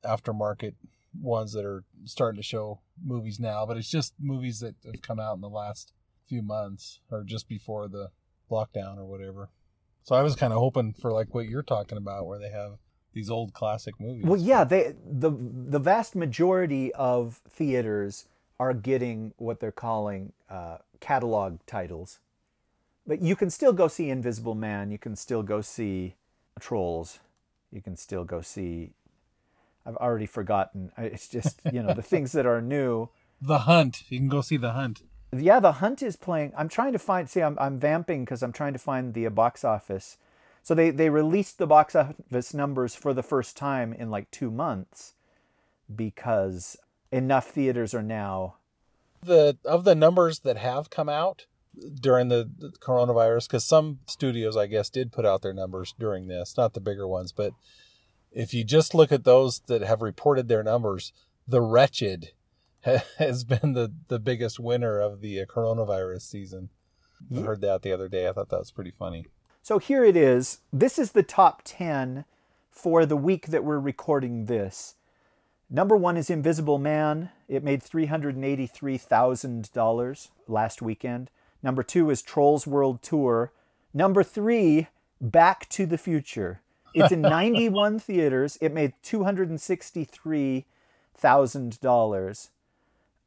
aftermarket ones that are starting to show movies now, but it's just movies that have come out in the last few months or just before the lockdown or whatever. So I was kind of hoping for like what you're talking about, where they have these old classic movies. Well, yeah, they the the vast majority of theaters are getting what they're calling uh, catalog titles. But you can still go see Invisible Man. You can still go see Trolls. You can still go see... I've already forgotten. It's just, you know, the things that are new. The Hunt. You can go see The Hunt. Yeah, The Hunt is playing. I'm trying to find... See, I'm I'm vamping because I'm trying to find the box office. So they, they released the box office numbers for the first time in like two months because enough theaters are now... The of the numbers that have come out... during the coronavirus, because some studios, I guess, did put out their numbers during this, not the bigger ones. But if you just look at those that have reported their numbers, The Wretched has been the, the biggest winner of the coronavirus season. I heard that the other day. I thought that was pretty funny. So here it is. This is the top ten for the week that we're recording this. Number one is Invisible Man. It made three hundred eighty-three thousand dollars last weekend. Number two is Trolls World Tour. Number three, Back to the Future. It's in ninety-one theaters. It made two hundred sixty-three thousand dollars,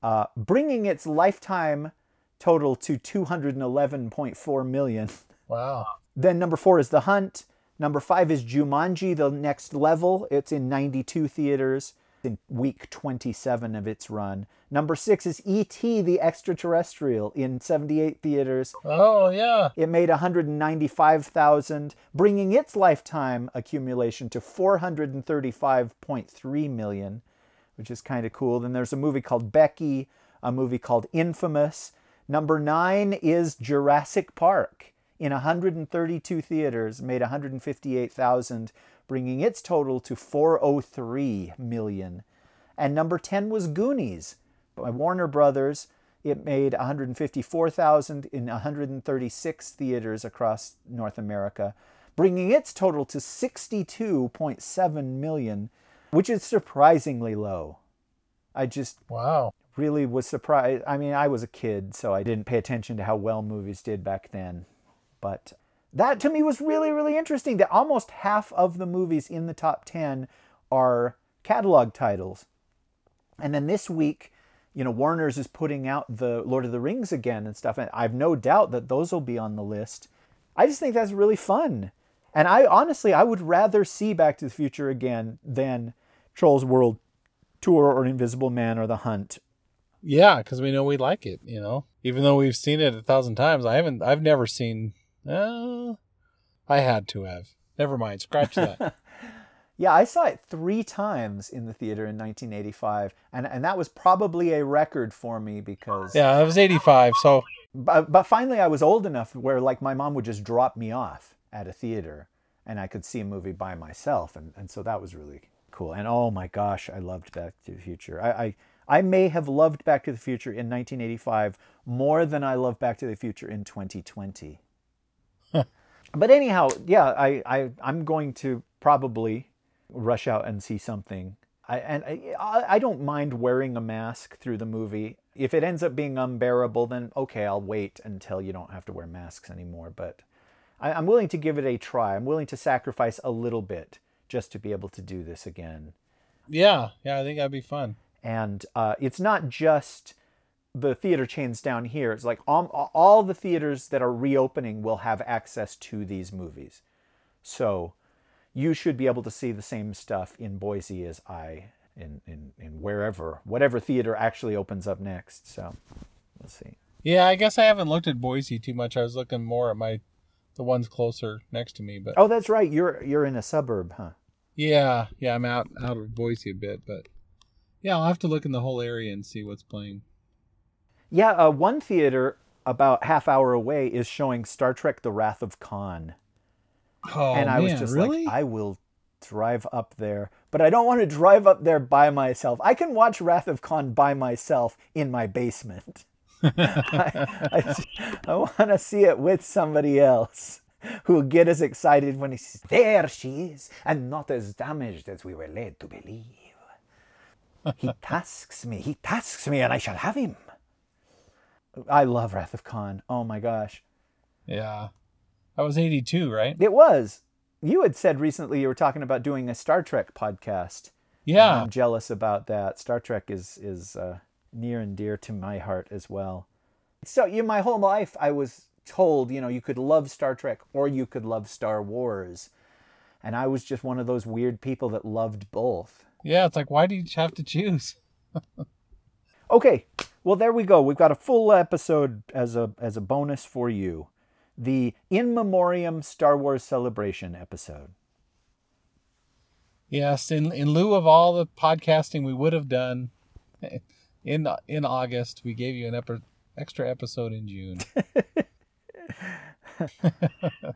uh, bringing its lifetime total to two hundred eleven point four million dollars. Wow. Then number four is The Hunt. Number five is Jumanji, The Next Level. It's in ninety-two theaters in week twenty-seven of its run. Number six is E T the Extraterrestrial in seventy-eight theaters. Oh, yeah. It made one hundred ninety-five thousand dollars, bringing its lifetime accumulation to four hundred thirty-five point three million dollars, which is kind of cool. Then there's a movie called Becky, a movie called Infamous. Number nine is Jurassic Park in one hundred thirty-two theaters, made one hundred fifty-eight thousand dollars, bringing its total to four hundred three million dollars. And number ten was Goonies by Warner Brothers. It made one hundred fifty-four thousand dollars in one hundred thirty-six theaters across North America, bringing its total to sixty-two point seven million dollars, which is surprisingly low. I just wow. really was surprised. I mean, I was a kid, so I didn't pay attention to how well movies did back then. But that to me was really, really interesting that almost half of the movies in the top ten are catalog titles. And then this week, you know, Warner's is putting out the Lord of the Rings again and stuff. And I have no doubt that those will be on the list. I just think that's really fun. And I honestly, I would rather see Back to the Future again than Trolls World Tour or Invisible Man or The Hunt. Yeah, because we know we like it, you know, even though we've seen it a thousand times. I haven't, I've never seen, uh, I had to have. Never mind. Scratch that. Yeah, I saw it three times in the theater in nineteen eighty-five, and and that was probably a record for me because... Yeah, I was eighty-five, so... But, but finally I was old enough where, like, my mom would just drop me off at a theater, and I could see a movie by myself, and, and so that was really cool. And oh my gosh, I loved Back to the Future. I, I, I may have loved Back to the Future in nineteen eighty-five more than I love Back to the Future in twenty twenty. Huh. But anyhow, yeah, I, I, I'm going to probably... rush out and see something. I and I, I don't mind wearing a mask through the movie. If it ends up being unbearable, then okay, I'll wait until you don't have to wear masks anymore. But I, I'm willing to give it a try. I'm willing to sacrifice a little bit just to be able to do this again. Yeah, yeah, I think that'd be fun. And uh, it's not just the theater chains down here. It's like all, all the theaters that are reopening will have access to these movies. So... you should be able to see the same stuff in Boise as I, in, in, in wherever, whatever theater actually opens up next. So we'll see. Yeah, I guess I haven't looked at Boise too much. I was looking more at my, the ones closer next to me. But oh, that's right. You're you're in a suburb, huh? Yeah, yeah. I'm out out of Boise a bit, but yeah, I'll have to look in the whole area and see what's playing. Yeah, uh, one theater about half hour away is showing Star Trek: The Wrath of Khan. Oh, and I man, was just really? like, I will drive up there, but I don't want to drive up there by myself. I can watch Wrath of Khan by myself in my basement. I, I, just, I want to see it with somebody else who will get as excited when he says, there she is, and not as damaged as we were led to believe. He tasks me, he tasks me, and I shall have him. I love Wrath of Khan. Oh my gosh. Yeah. That was eighty-two, right? It was. You had said recently you were talking about doing a Star Trek podcast. Yeah. I'm jealous about that. Star Trek is is uh, near and dear to my heart as well. So you, my whole life, I was told, you know, you could love Star Trek or you could love Star Wars. And I was just one of those weird people that loved both. Yeah, it's like, why do you have to choose? Okay, well, there we go. We've got a full episode as a as a bonus for you. The In Memoriam Star Wars Celebration episode. Yes, in in lieu of all the podcasting we would have done in in August, we gave you an ep- extra episode in June.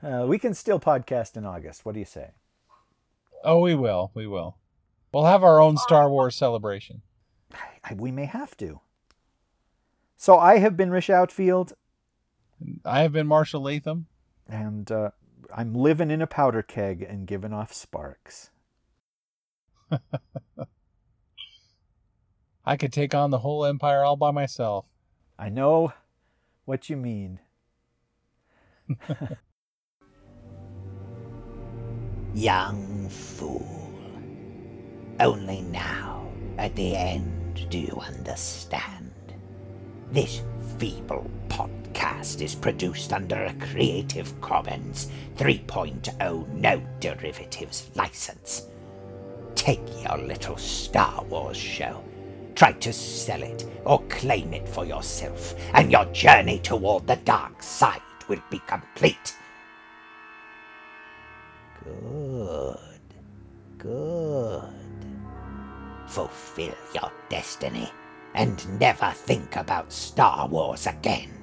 uh, we can still podcast in August. What do you say? Oh, we will. We will. We'll have our own Star Wars celebration. I, I, we may have to. So I have been Rish Outfield. I have been Marshall Latham. And uh, I'm living in a powder keg and giving off sparks. I could take on the whole empire all by myself. I know what you mean. Young fool. Only now, at the end, do you understand? This feeble podcast is produced under a Creative Commons three point oh no derivatives license. Take your little Star Wars show, try to sell it or claim it for yourself, and your journey toward the dark side will be complete. Good, good. Fulfill your destiny. And never think about Star Wars again.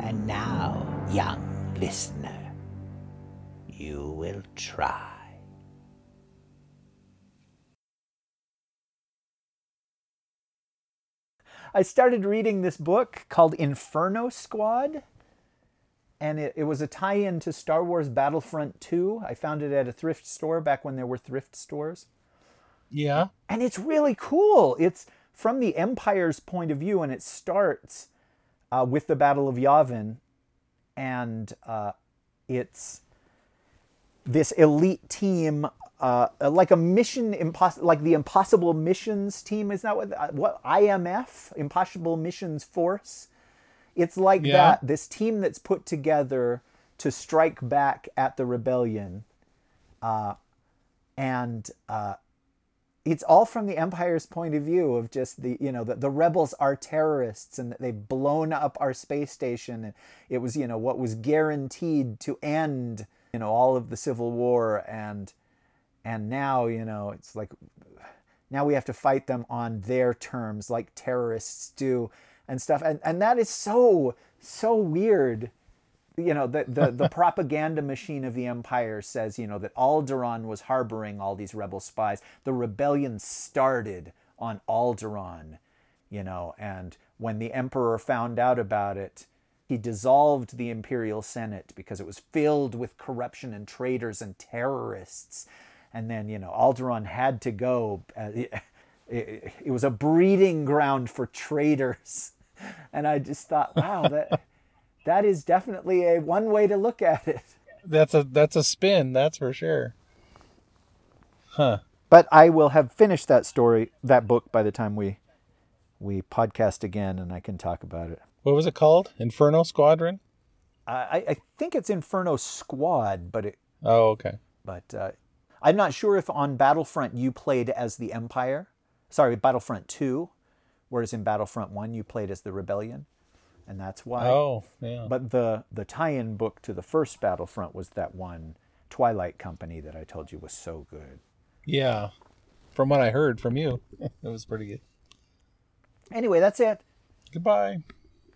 And now, young listener, you will try. I started reading this book called Inferno Squad, and it, it was a tie-in to Star Wars Battlefront two. I found it at a thrift store back when there were thrift stores. Yeah. And it's really cool. It's from the Empire's point of view, and it starts uh, with the Battle of Yavin. And uh, it's this elite team uh, like a mission impossible, like the Impossible Missions team. Is that what, what I M F, Impossible Missions Force? It's like yeah. that, this team that's put together to strike back at the rebellion. Uh, and, uh, it's all from the Empire's point of view of just the, you know, the, the rebels are terrorists and they've blown up our space station. And it was, you know, what was guaranteed to end, you know, all of the Civil War. And, and now, you know, it's like, now we have to fight them on their terms, like terrorists do and stuff. And, and that is so, so weird. You know, the, the, the propaganda machine of the Empire says, you know, that Alderaan was harboring all these rebel spies. The rebellion started on Alderaan, you know, and when the Emperor found out about it, he dissolved the Imperial Senate because it was filled with corruption and traitors and terrorists. And then, you know, Alderaan had to go. Uh, it, it, it was a breeding ground for traitors. And I just thought, wow, that... That is definitely a one way to look at it. That's a that's a spin, that's for sure. Huh. But I will have finished that story, that book, by the time we we podcast again, and I can talk about it. What was it called? Inferno Squadron? Uh, I I think it's Inferno Squad, but it. Oh, okay. But uh, I'm not sure if on Battlefront you played as the Empire. Sorry, Battlefront two, whereas in Battlefront one you played as the Rebellion. And that's why. Oh, yeah. But the, the tie-in book to the first Battlefront was that one Twilight Company that I told you was so good. Yeah. From what I heard from you, it was pretty good. Anyway, that's it. Goodbye.